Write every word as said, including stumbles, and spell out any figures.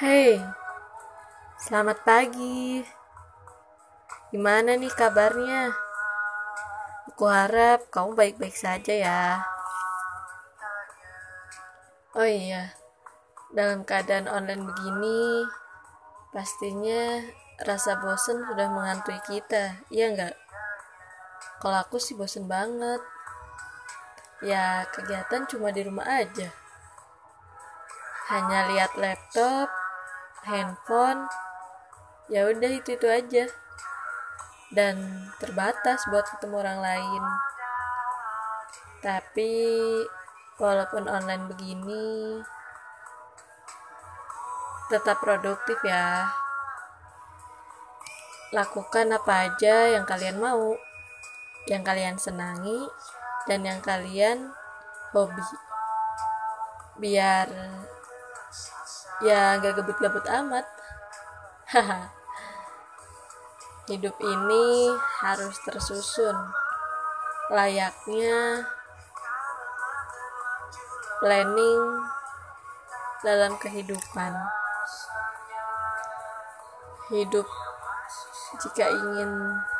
Hei, selamat pagi. Gimana nih kabarnya? Aku harap kamu baik-baik saja ya. Oh iya, dalam keadaan online begini, pastinya rasa bosan sudah menghantui kita, iya enggak? Kalau aku sih bosan banget. Ya, kegiatan cuma di rumah aja. Hanya lihat laptop, handphone, ya udah itu-itu aja. Dan terbatas buat ketemu orang lain. Tapi walaupun online begini, tetap produktif ya. Lakukan apa aja yang kalian mau, yang kalian senangi, dan yang kalian hobi. Biar ya gak gebut-gebut amat. Hidup ini harus tersusun layaknya planning dalam kehidupan. Hidup jika ingin